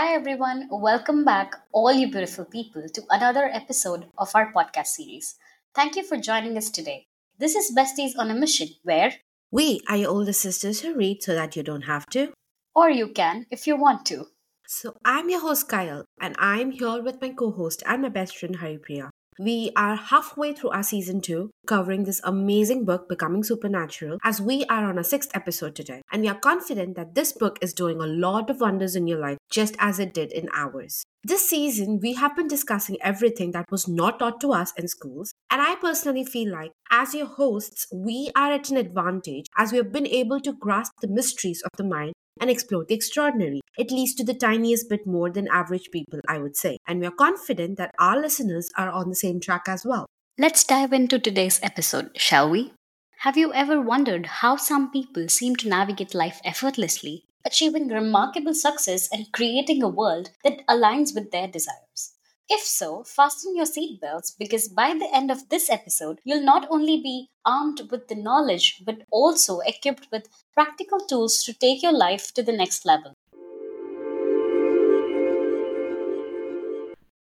Hi everyone, welcome back all you beautiful people to another episode of our podcast series. Thank you for joining us today. This is Besties on a Mission where we are your older sisters who read so that you don't have to. Or you can if you want to. So I'm your host Kyle and I'm here with my co-host and my best friend Haripriya. We are halfway through our season 2 covering this amazing book Becoming Supernatural as we are on our 6th episode today, and we are confident that this book is doing a lot of wonders in your life just as it did in ours. This season we have been discussing everything that was not taught to us in schools, and I personally feel like as your hosts we are at an advantage as we have been able to grasp the mysteries of the mind and explore the extraordinary, at least to the tiniest bit more than average people, I would say. And we are confident that our listeners are on the same track as well. Let's dive into today's episode, shall we? Have you ever wondered how some people seem to navigate life effortlessly, achieving remarkable success and creating a world that aligns with their desires? If so, fasten your seatbelts because by the end of this episode, you'll not only be armed with the knowledge but also equipped with practical tools to take your life to the next level.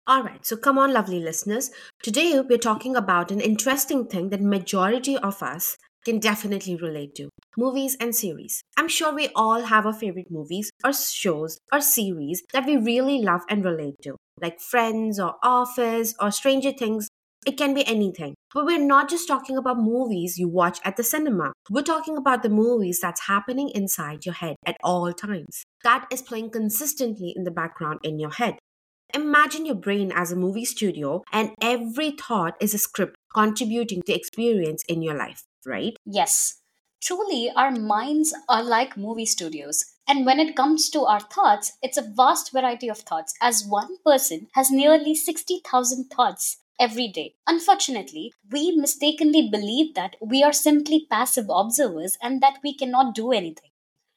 Alright, so come on lovely listeners. Today we're talking about an interesting thing that majority of us can definitely relate to. Movies and series. I'm sure we all have our favorite movies or shows or series that we really love and relate to, like Friends or Office or Stranger Things. It can be anything. But we're not just talking about movies you watch at the cinema. We're talking about the movies that's happening inside your head at all times. That is playing consistently in the background in your head. Imagine your brain as a movie studio and every thought is a script contributing to experience in your life, right? Yes. Truly, our minds are like movie studios. And when it comes to our thoughts, it's a vast variety of thoughts as one person has nearly 60,000 thoughts every day. Unfortunately, we mistakenly believe that we are simply passive observers and that we cannot do anything.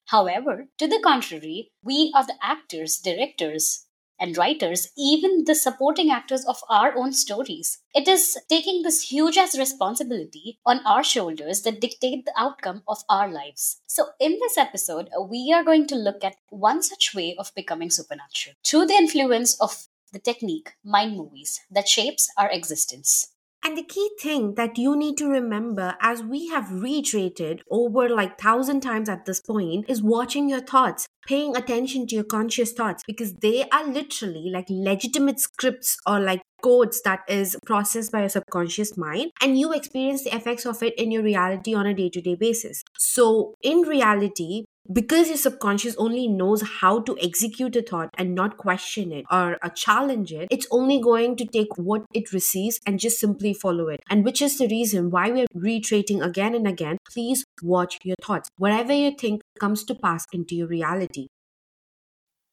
However, to the contrary, we are the actors, directors, and writers, even the supporting actors of our own stories. It is taking this huge as responsibility on our shoulders that dictate the outcome of our lives. So in this episode, we are going to look at one such way of becoming supernatural through the influence of the technique, Mind Movies, that shapes our existence. And the key thing that you need to remember, as we have reiterated over 1,000 times at this point, is watching your thoughts, paying attention to your conscious thoughts, because they are literally legitimate scripts or codes that is processed by your subconscious mind, and you experience the effects of it in your reality on a day-to-day basis. So in reality, because your subconscious only knows how to execute a thought and not question it or challenge it, it's only going to take what it receives and just simply follow it. And which is the reason why we're reiterating again and again, please watch your thoughts. Whatever you think comes to pass into your reality.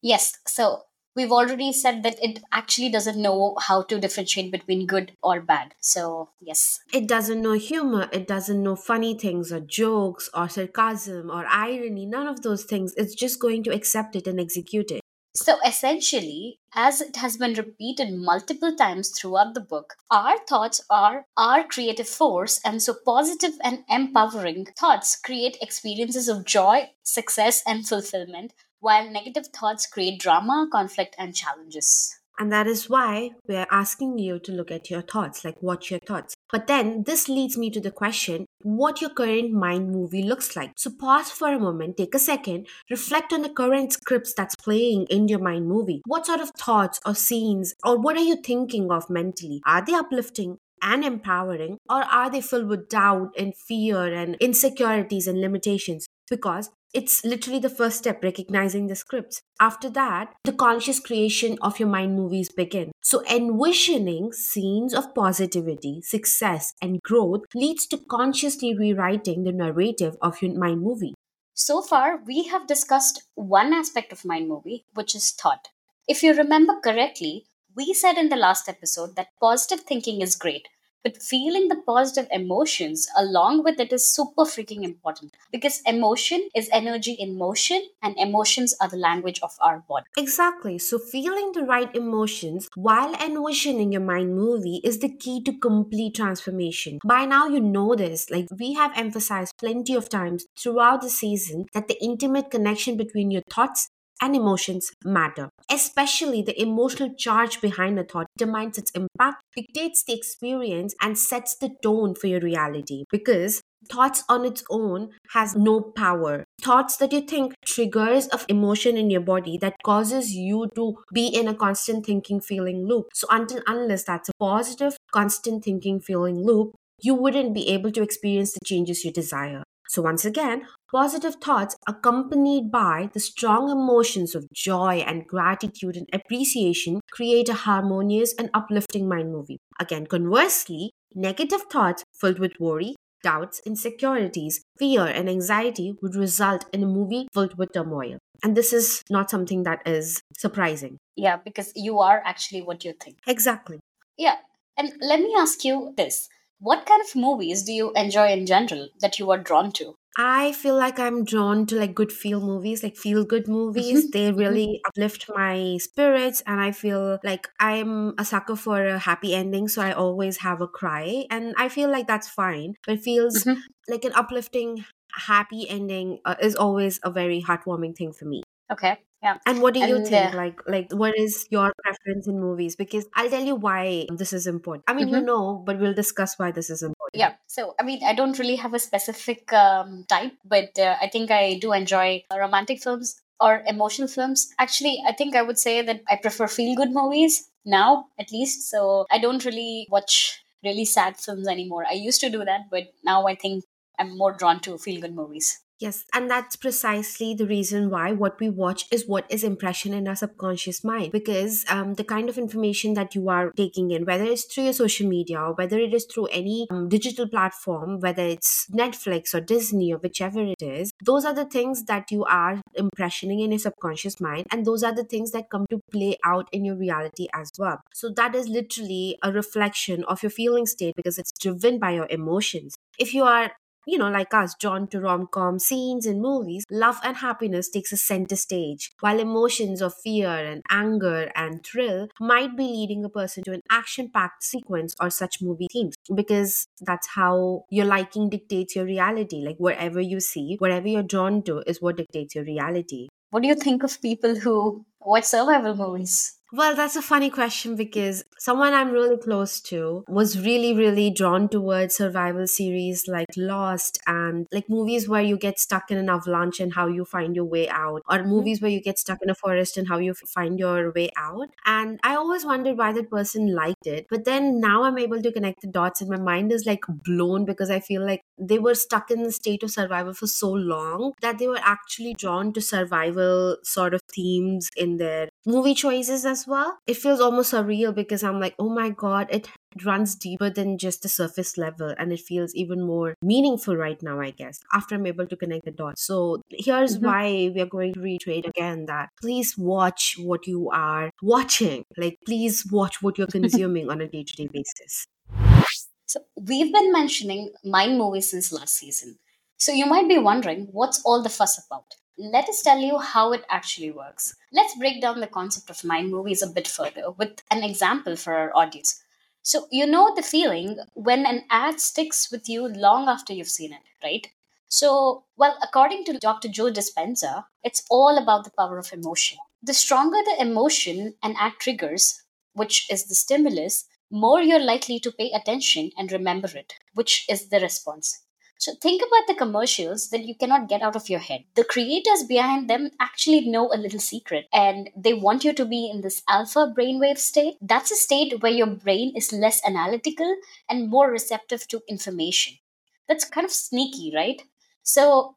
Yes, so we've already said that it actually doesn't know how to differentiate between good or bad. So, yes. It doesn't know humor. It doesn't know funny things or jokes or sarcasm or irony. None of those things. It's just going to accept it and execute it. So, essentially, as it has been repeated multiple times throughout the book, our thoughts are our creative force, and so positive and empowering thoughts create experiences of joy, success, and fulfillment, while negative thoughts create drama, conflict, and challenges. And that is why we are asking you to look at your thoughts, watch your thoughts. But then this leads me to the question, what your current mind movie looks like. So pause for a moment, take a second, reflect on the current scripts that's playing in your mind movie. What sort of thoughts or scenes or what are you thinking of mentally? Are they uplifting and empowering, or are they filled with doubt and fear and insecurities and limitations? Because it's literally the first step, recognizing the scripts. After that, the conscious creation of your mind movies begin. So envisioning scenes of positivity, success, and growth leads to consciously rewriting the narrative of your mind movie. So far, we have discussed one aspect of mind movie, which is thought. If you remember correctly, we said in the last episode that positive thinking is great, but feeling the positive emotions along with it is super freaking important because emotion is energy in motion and emotions are the language of our body. Exactly. So feeling the right emotions while envisioning your mind movie is the key to complete transformation. By now you know this, we have emphasized plenty of times throughout the season that the intimate connection between your thoughts and emotions matter, especially the emotional charge behind a thought determines its impact, dictates the experience, and sets the tone for your reality. Because thoughts on its own has no power. Thoughts that you think triggers of emotion in your body that causes you to be in a constant thinking feeling loop. So until unless that's a positive constant thinking feeling loop, you wouldn't be able to experience the changes you desire. So once again, positive thoughts accompanied by the strong emotions of joy and gratitude and appreciation create a harmonious and uplifting mind movie. Again, conversely, negative thoughts filled with worry, doubts, insecurities, fear, and anxiety would result in a movie filled with turmoil. And this is not something that is surprising. Yeah, because you are actually what you think. Exactly. Yeah. And let me ask you this. What kind of movies do you enjoy in general that you are drawn to? I feel like I'm drawn to good feel movies, feel-good movies. They really uplift my spirits, and I feel like I'm a sucker for a happy ending, so I always have a cry. And I feel like that's fine, but it feels like an uplifting, happy ending is always a very heartwarming thing for me. Okay. Yeah. And what do you think? What is your preference in movies? Because I'll tell you why this is important. I mean, but we'll discuss why this is important. Yeah. So, I mean, I don't really have a specific type, but I think I do enjoy romantic films or emotional films. Actually, I think I would say that I prefer feel-good movies now, at least. So I don't really watch really sad films anymore. I used to do that, but now I think I'm more drawn to feel-good movies. Yes, and that's precisely the reason why what we watch is what is impression in our subconscious mind. Because the kind of information that you are taking in, whether it's through your social media or whether it is through any digital platform, whether it's Netflix or Disney or whichever it is, those are the things that you are impressioning in your subconscious mind. And those are the things that come to play out in your reality as well. So that is literally a reflection of your feeling state because it's driven by your emotions. If you are like us, drawn to rom-com scenes and movies, love and happiness takes a center stage, while emotions of fear and anger and thrill might be leading a person to an action-packed sequence or such movie themes, because that's how your liking dictates your reality. Wherever you see, whatever you're drawn to is what dictates your reality. What do you think of people who watch survival movies? Well, that's a funny question because someone I'm really close to was really, really drawn towards survival series like Lost and movies where you get stuck in an avalanche and how you find your way out, or movies where you get stuck in a forest and how you find your way out. And I always wondered why that person liked it. But then now I'm able to connect the dots and my mind is blown because I feel like they were stuck in the state of survival for so long that they were actually drawn to survival sort of themes in their movie choices as well. It feels almost surreal because I'm like, oh my God, it runs deeper than just the surface level, and it feels even more meaningful right now, I guess, after I'm able to connect the dots. So here's why we are going to reiterate again that please watch what you are watching. Please watch what you're consuming on a day-to-day basis. So we've been mentioning mind movies since last season. So you might be wondering, what's all the fuss about? Let us tell you how it actually works. Let's break down the concept of mind movies a bit further with an example for our audience. So you know the feeling when an ad sticks with you long after you've seen it, right? So, according to Dr. Joe Dispenza, it's all about the power of emotion. The stronger the emotion an ad triggers, which is the stimulus, more you're likely to pay attention and remember it, which is the response. So think about the commercials that you cannot get out of your head. The creators behind them actually know a little secret, and they want you to be in this alpha brainwave state. That's a state where your brain is less analytical and more receptive to information. That's kind of sneaky, right? So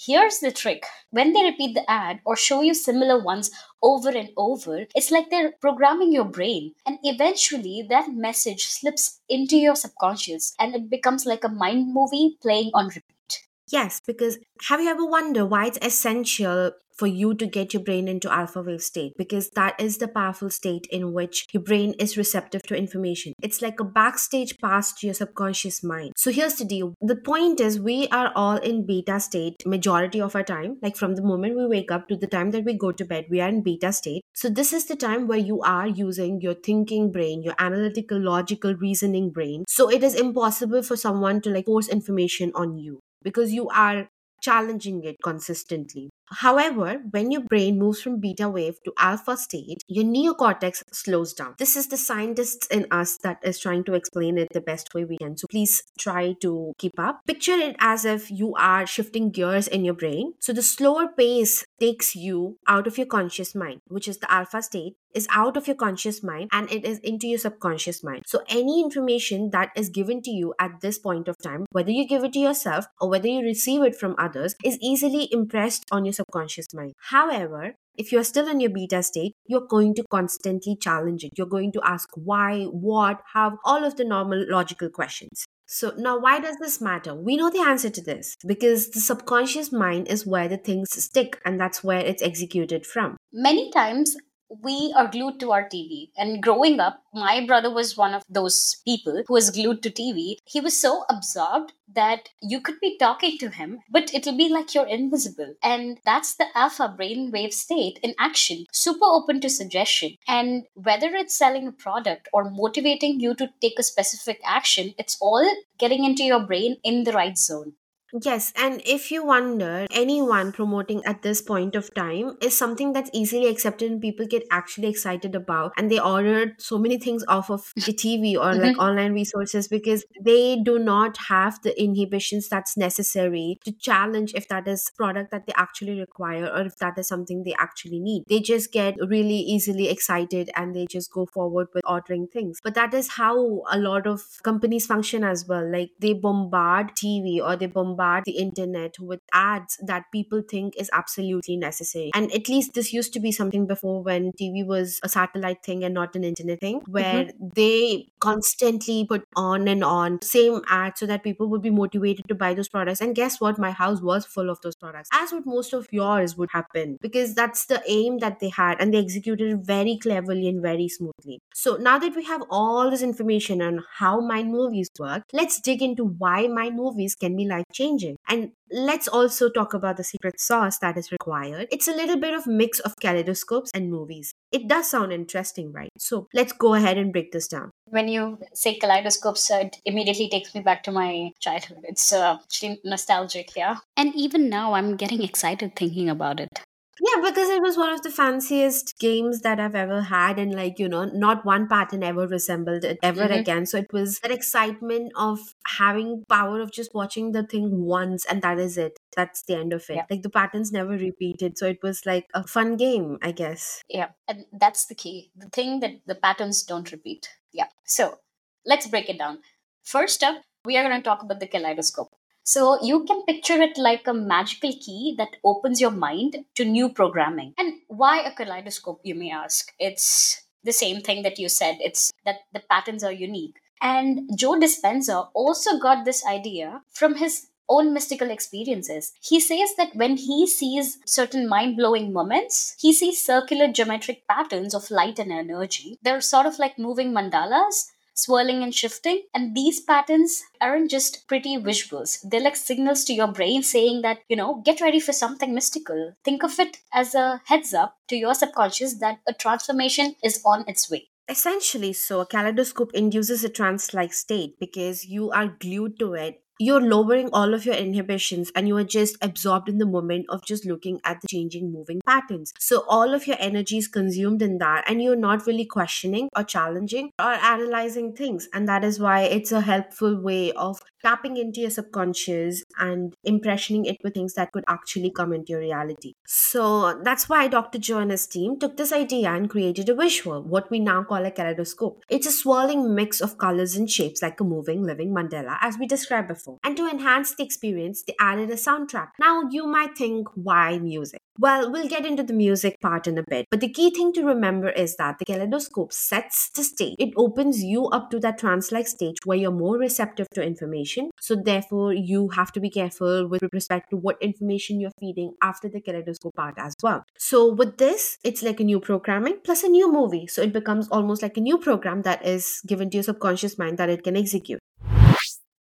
here's the trick. When they repeat the ad or show you similar ones over and over, it's like they're programming your brain. And eventually that message slips into your subconscious and it becomes like a mind movie playing on repeat. Yes, because have you ever wondered why it's essential for you to get your brain into alpha wave state? Because that is the powerful state in which your brain is receptive to information. It's like a backstage pass to your subconscious mind. So here's the deal. The point is we are all in beta state majority of our time. From the moment we wake up to the time that we go to bed, we are in beta state. So this is the time where you are using your thinking brain, your analytical, logical, reasoning brain. So it is impossible for someone to force information on you because you are challenging it consistently. However, when your brain moves from beta wave to alpha state, your neocortex slows down. This is the scientists in us that is trying to explain it the best way we can. So please try to keep up. Picture it as if you are shifting gears in your brain. So the slower pace takes you out of your conscious mind, which is the alpha state, is out of your conscious mind and it is into your subconscious mind. So any information that is given to you at this point of time, whether you give it to yourself or whether you receive it from others, is easily impressed on your subconscious mind. However, if you're still in your beta state, you're going to constantly challenge it. You're going to ask why, what, how, all of the normal logical questions. So now why does this matter? We know the answer to this because the subconscious mind is where the things stick and that's where it's executed from. Many times we are glued to our TV. And growing up, my brother was one of those people who was glued to TV. He was so absorbed that you could be talking to him, but it'll be like you're invisible. And that's the alpha brainwave state in action, super open to suggestion. And whether it's selling a product or motivating you to take a specific action, it's all getting into your brain in the right zone. Yes, and if you wonder, anyone promoting at this point of time is something that's easily accepted and people get actually excited about, and they order so many things off of the TV or like online resources because they do not have the inhibitions that's necessary to challenge if that is product that they actually require or if that is something they actually need. They just get really easily excited and they just go forward with ordering things. But that is how a lot of companies function as well. Like they bombard TV or they bombard the internet with ads that people think is absolutely necessary. And at least this used to be something before when TV was a satellite thing and not an internet thing, where they constantly put on and on same ads so that people would be motivated to buy those products. And guess what? My house was full of those products, as would most of yours would happen, because that's the aim that they had and they executed it very cleverly and very smoothly. So now that we have all this information on how mind movies work, let's dig into why mind movies can be life-changing. And let's also talk about the secret sauce that is required. It's a little bit of mix of kaleidoscopes and movies. It does sound interesting, right? So let's go ahead and break this down. When you say kaleidoscopes, it immediately takes me back to my childhood. It's actually nostalgic, yeah? And even now, I'm getting excited thinking about it. Yeah, because it was one of the fanciest games that I've ever had. And like, you know, not one pattern ever resembled it ever again. So it was that excitement of having power of just watching the thing once and that is it. That's the end of it. Yeah. Like the patterns never repeated. So it was like a fun game, I guess. Yeah. And that's the key. The thing that the patterns don't repeat. Yeah. So let's break it down. First up, we are going to talk about the kaleidoscope. So you can picture it like a magical key that opens your mind to new programming. And why a kaleidoscope, you may ask? It's the same thing that you said. It's that the patterns are unique. And Joe Dispenza also got this idea from his own mystical experiences. He says that when he sees certain mind-blowing moments, he sees circular geometric patterns of light and energy. They're sort of like moving mandalas, swirling and shifting. And these patterns aren't just pretty visuals. They're like signals to your brain saying that, you know, get ready for something mystical. Think of it as a heads up to your subconscious that a transformation is on its way. Essentially, so a kaleidoscope induces a trance-like state because you are glued to it. You're lowering all of your inhibitions and you are just absorbed in the moment of just looking at the changing moving patterns. So all of your energy is consumed in that and you're not really questioning or challenging or analyzing things. And that is why it's a helpful way of tapping into your subconscious and impressioning it with things that could actually come into your reality. So that's why Dr. Joe and his team took this idea and created a visual, what we now call a kaleidoscope. It's a swirling mix of colors and shapes like a moving, living mandala, as we described before. And to enhance the experience, they added a soundtrack. Now you might think, why music? Well, we'll get into the music part in a bit. But the key thing to remember is that the kaleidoscope sets the stage. It opens you up to that trance-like stage where you're more receptive to information. So therefore, you have to be careful with respect to what information you're feeding after the kaleidoscope part as well. So with this, it's like a new programming plus a new movie. So it becomes almost like a new program that is given to your subconscious mind that it can execute.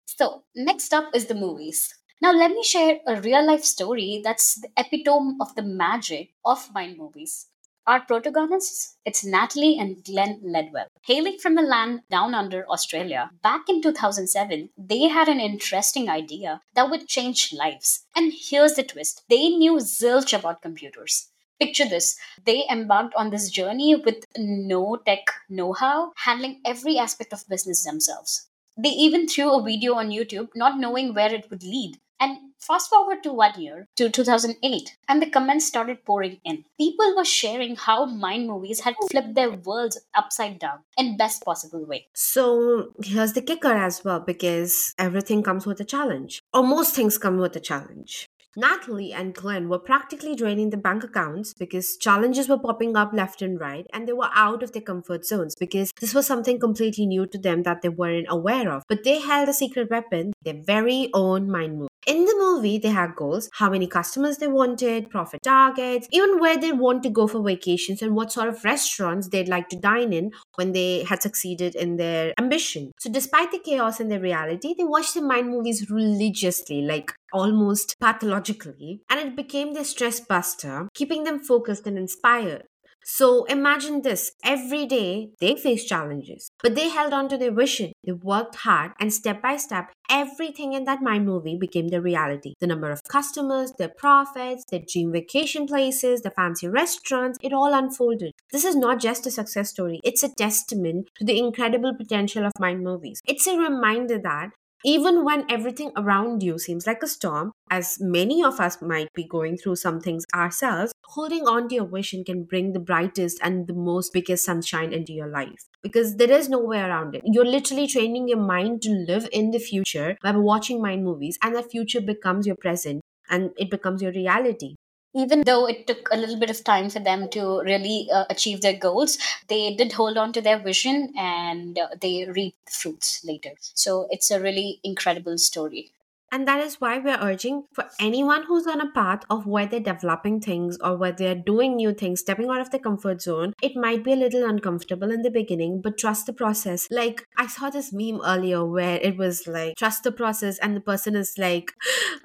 So, next up is the movies. Now, let me share a real-life story that's the epitome of the magic of mind movies. Our protagonists, it's Natalie and Glenn Ledwell. Hailing from the land down under Australia, back in 2007, they had an interesting idea that would change lives. And here's the twist. They knew zilch about computers. Picture this. They embarked on this journey with no tech know-how, handling every aspect of business themselves. They even threw a video on YouTube, not knowing where it would lead. And fast forward to 1 year, to 2008, and the comments started pouring in. People were sharing how Mind Movies had flipped their worlds upside down in best possible way. So here's the kicker as well, because everything comes with a challenge. Or most things come with a challenge. Natalie and Glenn were practically draining the bank accounts because challenges were popping up left and right, and they were out of their comfort zones because this was something completely new to them that they weren't aware of. But they held a secret weapon, their very own mind move. In the movie, they had goals, how many customers they wanted, profit targets, even where they want to go for vacations and what sort of restaurants they'd like to dine in when they had succeeded in their ambition. So despite the chaos in their reality, they watched the Mind Movies religiously, like almost pathologically, and it became their stress buster, keeping them focused and inspired. So imagine this, every day they faced challenges, but they held on to their vision, they worked hard, and step by step, everything in that Mind Movie became their reality. The number of customers, their profits, their dream vacation places, the fancy restaurants, it all unfolded. This is not just a success story, it's a testament to the incredible potential of Mind Movies. It's a reminder that even when everything around you seems like a storm, as many of us might be going through some things ourselves, holding on to your vision can bring the brightest and the most biggest sunshine into your life. Because there is no way around it. You're literally training your mind to live in the future by watching Mind Movies, and that future becomes your present and it becomes your reality. Even though it took a little bit of time for them to really achieve their goals, they did hold on to their vision and they reaped the fruits later. So it's a really incredible story. And that is why we're urging for anyone who's on a path of where they're developing things or where they're doing new things, stepping out of their comfort zone. It might be a little uncomfortable in the beginning, but trust the process. Like, I saw this meme earlier where it was like, trust the process, and the person is like,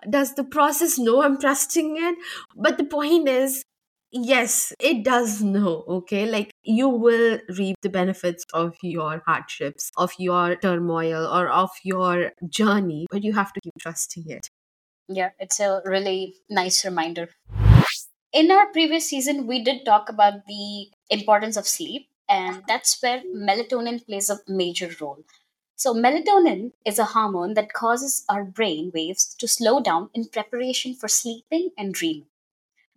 does the process know I'm trusting it? But the point is, yes, it does know, okay? Like, you will reap the benefits of your hardships, of your turmoil, or of your journey, but you have to keep trusting it. Yeah, it's a really nice reminder. In our previous season, we did talk about the importance of sleep, and that's where melatonin plays a major role. So melatonin is a hormone that causes our brain waves to slow down in preparation for sleeping and dreaming.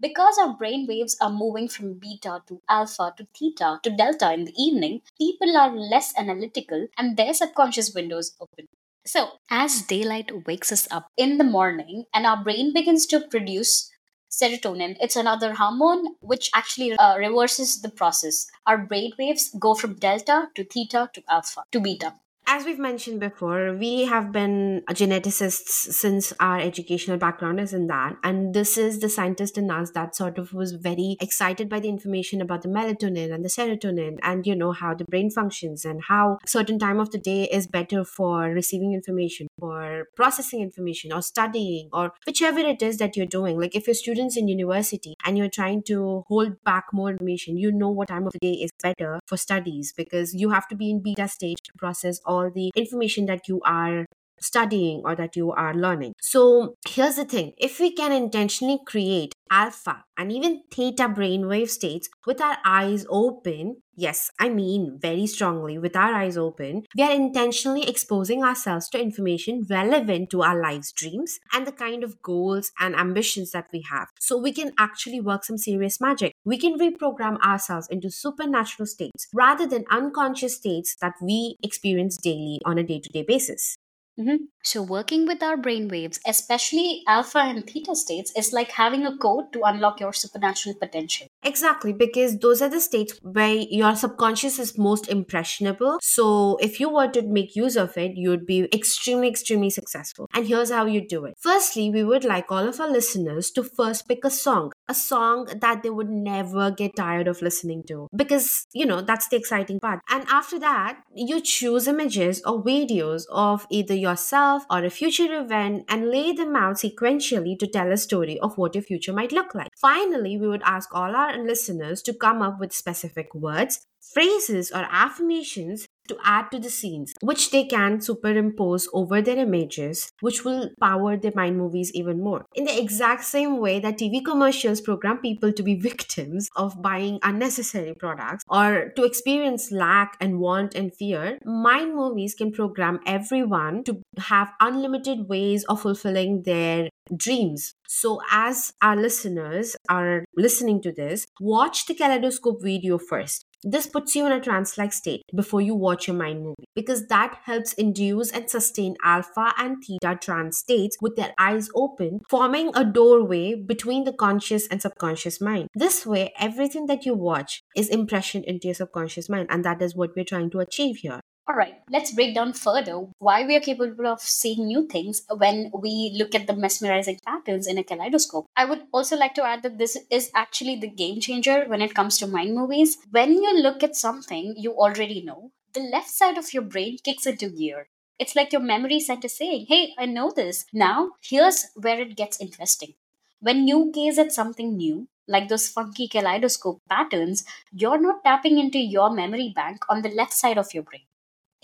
Because our brain waves are moving from beta to alpha to theta to delta in the evening, people are less analytical and their subconscious windows open. So, as daylight wakes us up in the morning and our brain begins to produce serotonin, it's another hormone which actually reverses the process. Our brainwaves go from delta to theta to alpha to beta. As we've mentioned before, we have been geneticists since our educational background is in that. And this is the scientist in us that sort of was very excited by the information about the melatonin and the serotonin and, you know, how the brain functions and how a certain time of the day is better for receiving information, for processing information or studying or whichever it is that you're doing. Like if you're students in university and you're trying to hold back more information, you know what time of the day is better for studies because you have to be in beta stage to process all the information that you are studying or that you are learning. So here's the thing. If we can intentionally create alpha and even theta brainwave states with our eyes open, yes, I mean very strongly with our eyes open, we are intentionally exposing ourselves to information relevant to our life's dreams and the kind of goals and ambitions that we have. So we can actually work some serious magic. We can reprogram ourselves into supernatural states rather than unconscious states that we experience daily on a day-to-day basis. Mm-hmm. So working with our brainwaves, especially alpha and theta states, is like having a code to unlock your supernatural potential. Exactly, because those are the states where your subconscious is most impressionable. So if you were to make use of it, you'd be extremely, extremely successful. And here's how you do it. Firstly, we would like all of our listeners to first pick a song that they would never get tired of listening to because, you know, that's the exciting part. And after that, you choose images or videos of either yourself or a future event and lay them out sequentially to tell a story of what your future might look like. Finally, we would ask all our listeners to come up with specific words, phrases, or affirmations to add to the scenes, which they can superimpose over their images, which will power their mind movies even more. In the exact same way that TV commercials program people to be victims of buying unnecessary products or to experience lack and want and fear, mind movies can program everyone to have unlimited ways of fulfilling their dreams. So as our listeners are listening to this, watch the Kaleidoscope video first. This puts you in a trance-like state before you watch your mind movie, because that helps induce and sustain alpha and theta trance states with their eyes open, forming a doorway between the conscious and subconscious mind. This way, everything that you watch is impressioned into your subconscious mind, and that is what we're trying to achieve here. All right, let's break down further why we are capable of seeing new things when we look at the mesmerizing patterns in a kaleidoscope. I would also like to add that this is actually the game changer when it comes to mind movies. When you look at something you already know, the left side of your brain kicks into gear. It's like your memory center saying, hey, I know this. Now, here's where it gets interesting. When you gaze at something new, like those funky kaleidoscope patterns, you're not tapping into your memory bank on the left side of your brain.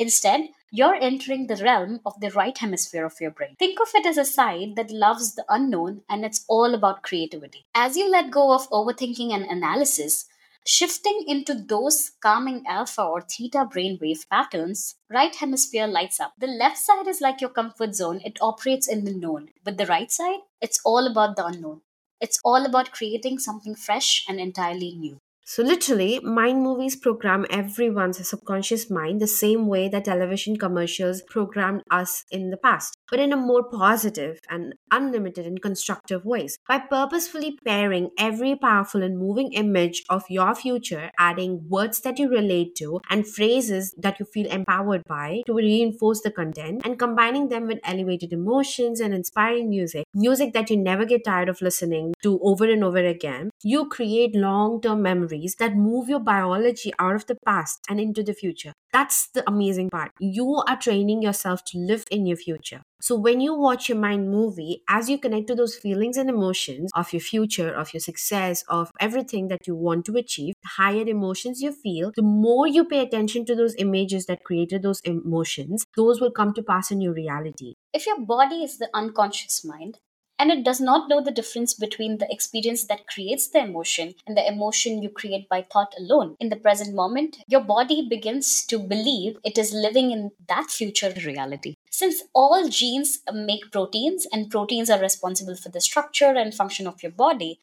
Instead, you're entering the realm of the right hemisphere of your brain. Think of it as a side that loves the unknown, and it's all about creativity. As you let go of overthinking and analysis, shifting into those calming alpha or theta brainwave patterns, right hemisphere lights up. The left side is like your comfort zone. It operates in the known. But the right side, it's all about the unknown. It's all about creating something fresh and entirely new. So literally, mind movies program everyone's subconscious mind the same way that television commercials programmed us in the past, but in a more positive and unlimited and constructive ways. By purposefully pairing every powerful and moving image of your future, adding words that you relate to and phrases that you feel empowered by to reinforce the content, and combining them with elevated emotions and inspiring music that you never get tired of listening to over and over again, you create long-term memories that move your biology out of the past and into the future. That's the amazing part. You are training yourself to live in your future. So when you watch your mind movie, as you connect to those feelings and emotions of your future, of your success, of everything that you want to achieve, the higher emotions you feel, the more you pay attention to those images that created those emotions, those will come to pass in your reality. If your body is the unconscious mind, and it does not know the difference between the experience that creates the emotion and the emotion you create by thought alone. In the present moment, your body begins to believe it is living in that future reality. Since all genes make proteins, and proteins are responsible for the structure and function of your body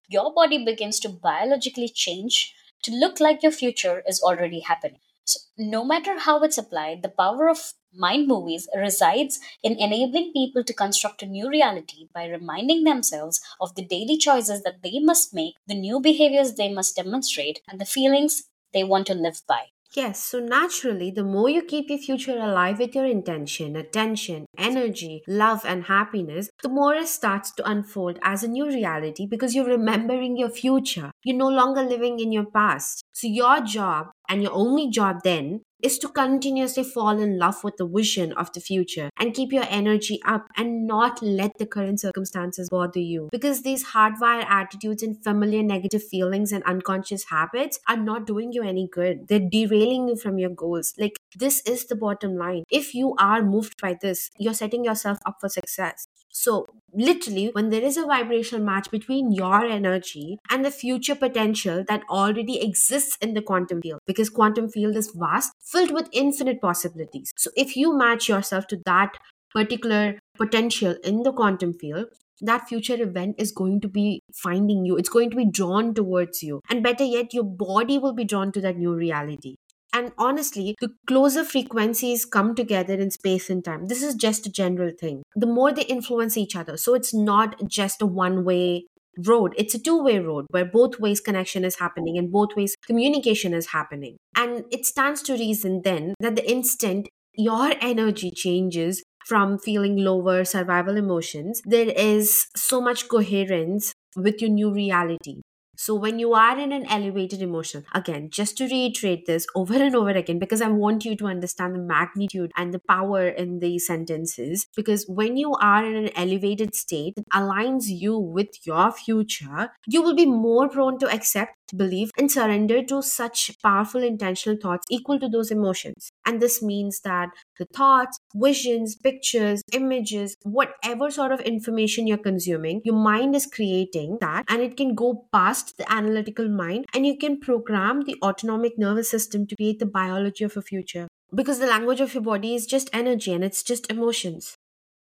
begins to biologically change to look like your future is already happening. So no matter how it's applied, the power of mind movies resides in enabling people to construct a new reality by reminding themselves of the daily choices that they must make, the new behaviors they must demonstrate, and the feelings they want to live by. Yes, so naturally, the more you keep your future alive with your intention, attention, energy, love, and happiness, the more it starts to unfold as a new reality, because you're remembering your future. You're no longer living in your past. So your job, and your only job then, is to continuously fall in love with the vision of the future and keep your energy up and not let the current circumstances bother you, because these hardwired attitudes and familiar negative feelings and unconscious habits are not doing you any good. They're derailing you from your goals. Like, this is the bottom line. If you are moved by this, you're setting yourself up for success. So literally, when there is a vibrational match between your energy and the future potential that already exists in the quantum field, because quantum field is vast, filled with infinite possibilities. So if you match yourself to that particular potential in the quantum field, that future event is going to be finding you. It's going to be drawn towards you. And better yet, your body will be drawn to that new reality. And honestly, the closer frequencies come together in space and time. This is just a general thing. The more they influence each other. So it's not just a one-way road. It's a two-way road where both ways connection is happening and both ways communication is happening. And it stands to reason then that the instant your energy changes from feeling lower survival emotions, there is so much coherence with your new reality. So when you are in an elevated emotion, again, just to reiterate this over and over again, because I want you to understand the magnitude and the power in these sentences, because when you are in an elevated state that aligns you with your future, you will be more prone to accept, believe, and surrender to such powerful intentional thoughts equal to those emotions. And this means that the thoughts, visions, pictures, images, whatever sort of information you're consuming, your mind is creating that, and it can go past the analytical mind, and you can program the autonomic nervous system to create the biology of your future. Because the language of your body is just energy and it's just emotions.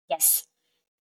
Yes.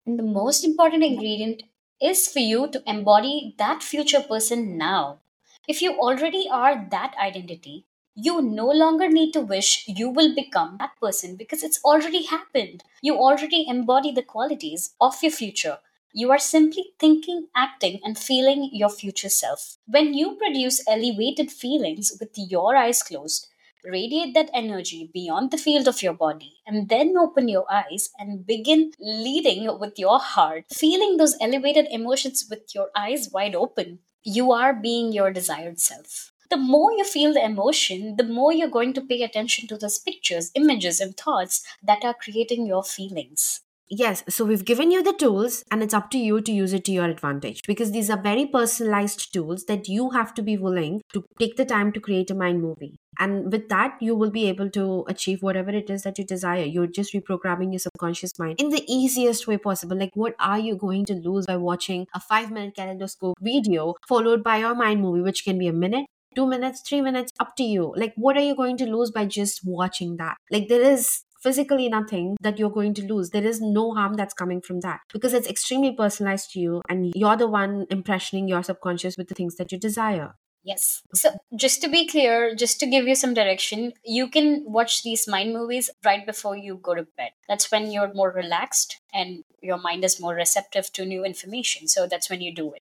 And the most important ingredient is for you to embody that future person now. If you already are that identity, you no longer need to wish you will become that person because it's already happened. You already embody the qualities of your future. You are simply thinking, acting, and feeling your future self. When you produce elevated feelings with your eyes closed, radiate that energy beyond the field of your body and then open your eyes and begin leading with your heart, feeling those elevated emotions with your eyes wide open. You are being your desired self. The more you feel the emotion, the more you're going to pay attention to those pictures, images, and thoughts that are creating your feelings. Yes, so we've given you the tools and it's up to you to use it to your advantage, because these are very personalized tools that you have to be willing to take the time to create a mind movie. And with that, you will be able to achieve whatever it is that you desire. You're just reprogramming your subconscious mind in the easiest way possible. Like, what are you going to lose by watching a 5-minute kaleidoscope video followed by your mind movie, which can be a minute, 2 minutes, 3 minutes, up to you. Like, what are you going to lose by just watching that? Like, there is physically nothing that you're going to lose. There is no harm that's coming from that, because it's extremely personalized to you and you're the one impressioning your subconscious with the things that you desire. Yes. So just to be clear, just to give you some direction, you can watch these mind movies right before you go to bed. That's when you're more relaxed and your mind is more receptive to new information. So that's when you do it.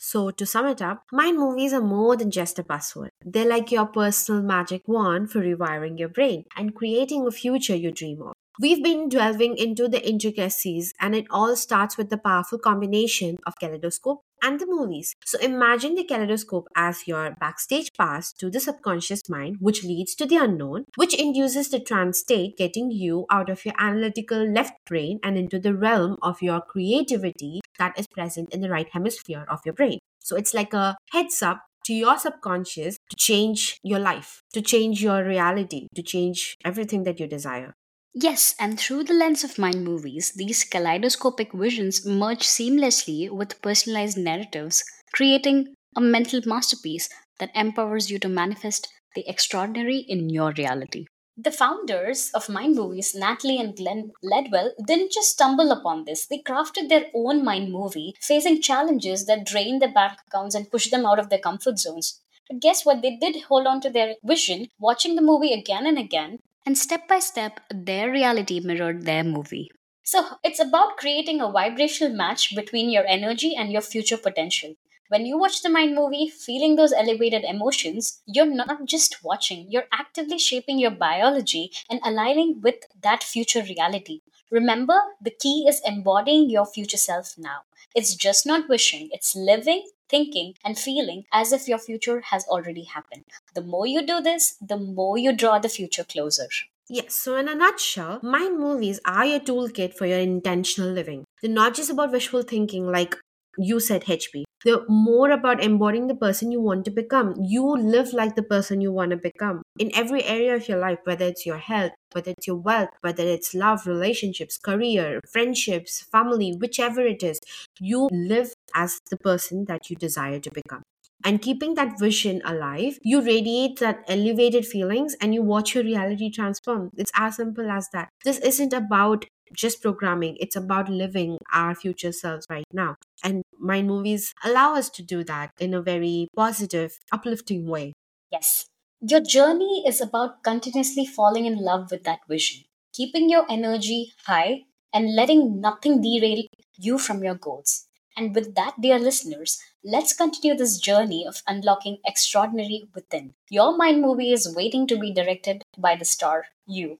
So to sum it up, mind movies are more than just a buzzword. They're like your personal magic wand for rewiring your brain and creating a future you dream of. We've been delving into the intricacies, and it all starts with the powerful combination of kaleidoscope and the movies. So imagine the kaleidoscope as your backstage pass to the subconscious mind, which leads to the unknown, which induces the trance state, getting you out of your analytical left brain and into the realm of your creativity that is present in the right hemisphere of your brain. So it's like a heads up to your subconscious to change your life, to change your reality, to change everything that you desire. Yes, and through the lens of mind movies, these kaleidoscopic visions merge seamlessly with personalized narratives, creating a mental masterpiece that empowers you to manifest the extraordinary in your reality. The founders of Mind Movies, Natalie and Glenn Ledwell, didn't just stumble upon this. They crafted their own mind movie, facing challenges that drained their bank accounts and pushed them out of their comfort zones. But guess what? They did hold on to their vision, watching the movie again and again, and step by step, their reality mirrored their movie. So it's about creating a vibrational match between your energy and your future potential. When you watch the mind movie, feeling those elevated emotions, you're not just watching, you're actively shaping your biology and aligning with that future reality. Remember, the key is embodying your future self now. It's just not wishing, it's living, thinking, and feeling as if your future has already happened. The more you do this, the more you draw the future closer. Yes, so in a nutshell, mind movies are your toolkit for your intentional living. They're not just about visual thinking, like you said, HP. They're more about embodying the person you want to become. You live like the person you want to become in every area of your life, whether it's your health, whether it's your wealth, whether it's love, relationships, career, friendships, family, whichever it is, you live as the person that you desire to become. And keeping that vision alive, you radiate that elevated feelings and you watch your reality transform. It's as simple as that. This isn't about just programming, it's about living our future selves right now. And mind movies allow us to do that in a very positive, uplifting way. Yes. Your journey is about continuously falling in love with that vision, keeping your energy high and letting nothing derail you from your goals. And with that, dear listeners, let's continue this journey of unlocking extraordinary within. Your mind movie is waiting to be directed by the star, you.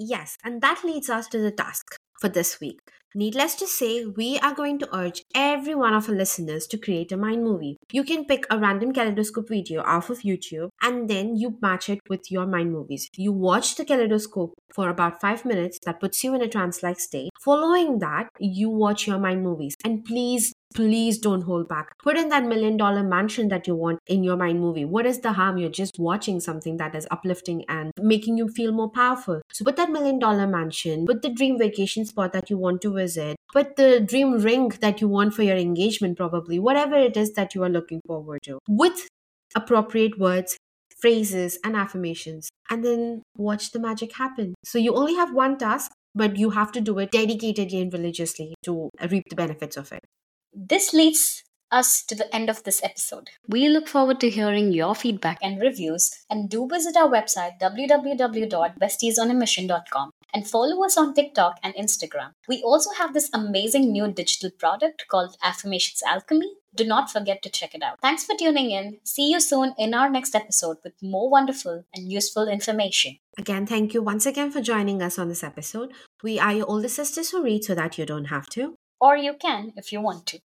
Yes, and that leads us to the task. for this week. Needless to say, we are going to urge every one of our listeners to create a mind movie. You can pick a random kaleidoscope video off of YouTube and then you match it with your mind movies. You watch the kaleidoscope for about 5 minutes. That puts you in a trance-like state. Following that, you watch your mind movies. And please don't hold back. Put in that $1 million mansion that you want in your mind movie. What is the harm? You're just watching something that is uplifting and making you feel more powerful. So put that $1 million mansion, put the dream vacation spot that you want to visit, put the dream ring that you want for your engagement, probably, whatever it is that you are looking forward to, with appropriate words, phrases, and affirmations, and then watch the magic happen. So you only have one task, but you have to do it dedicatedly and religiously to reap the benefits of it. This leads us to the end of this episode. We look forward to hearing your feedback and reviews, and do visit our website www.bestiesonamission.com and follow us on TikTok and Instagram. We also have this amazing new digital product called Affirmations Alchemy. Do not forget to check it out. Thanks for tuning in. See you soon in our next episode with more wonderful and useful information. Again, thank you once again for joining us on this episode. We are your older sisters who read so that you don't have to. Or you can if you want to.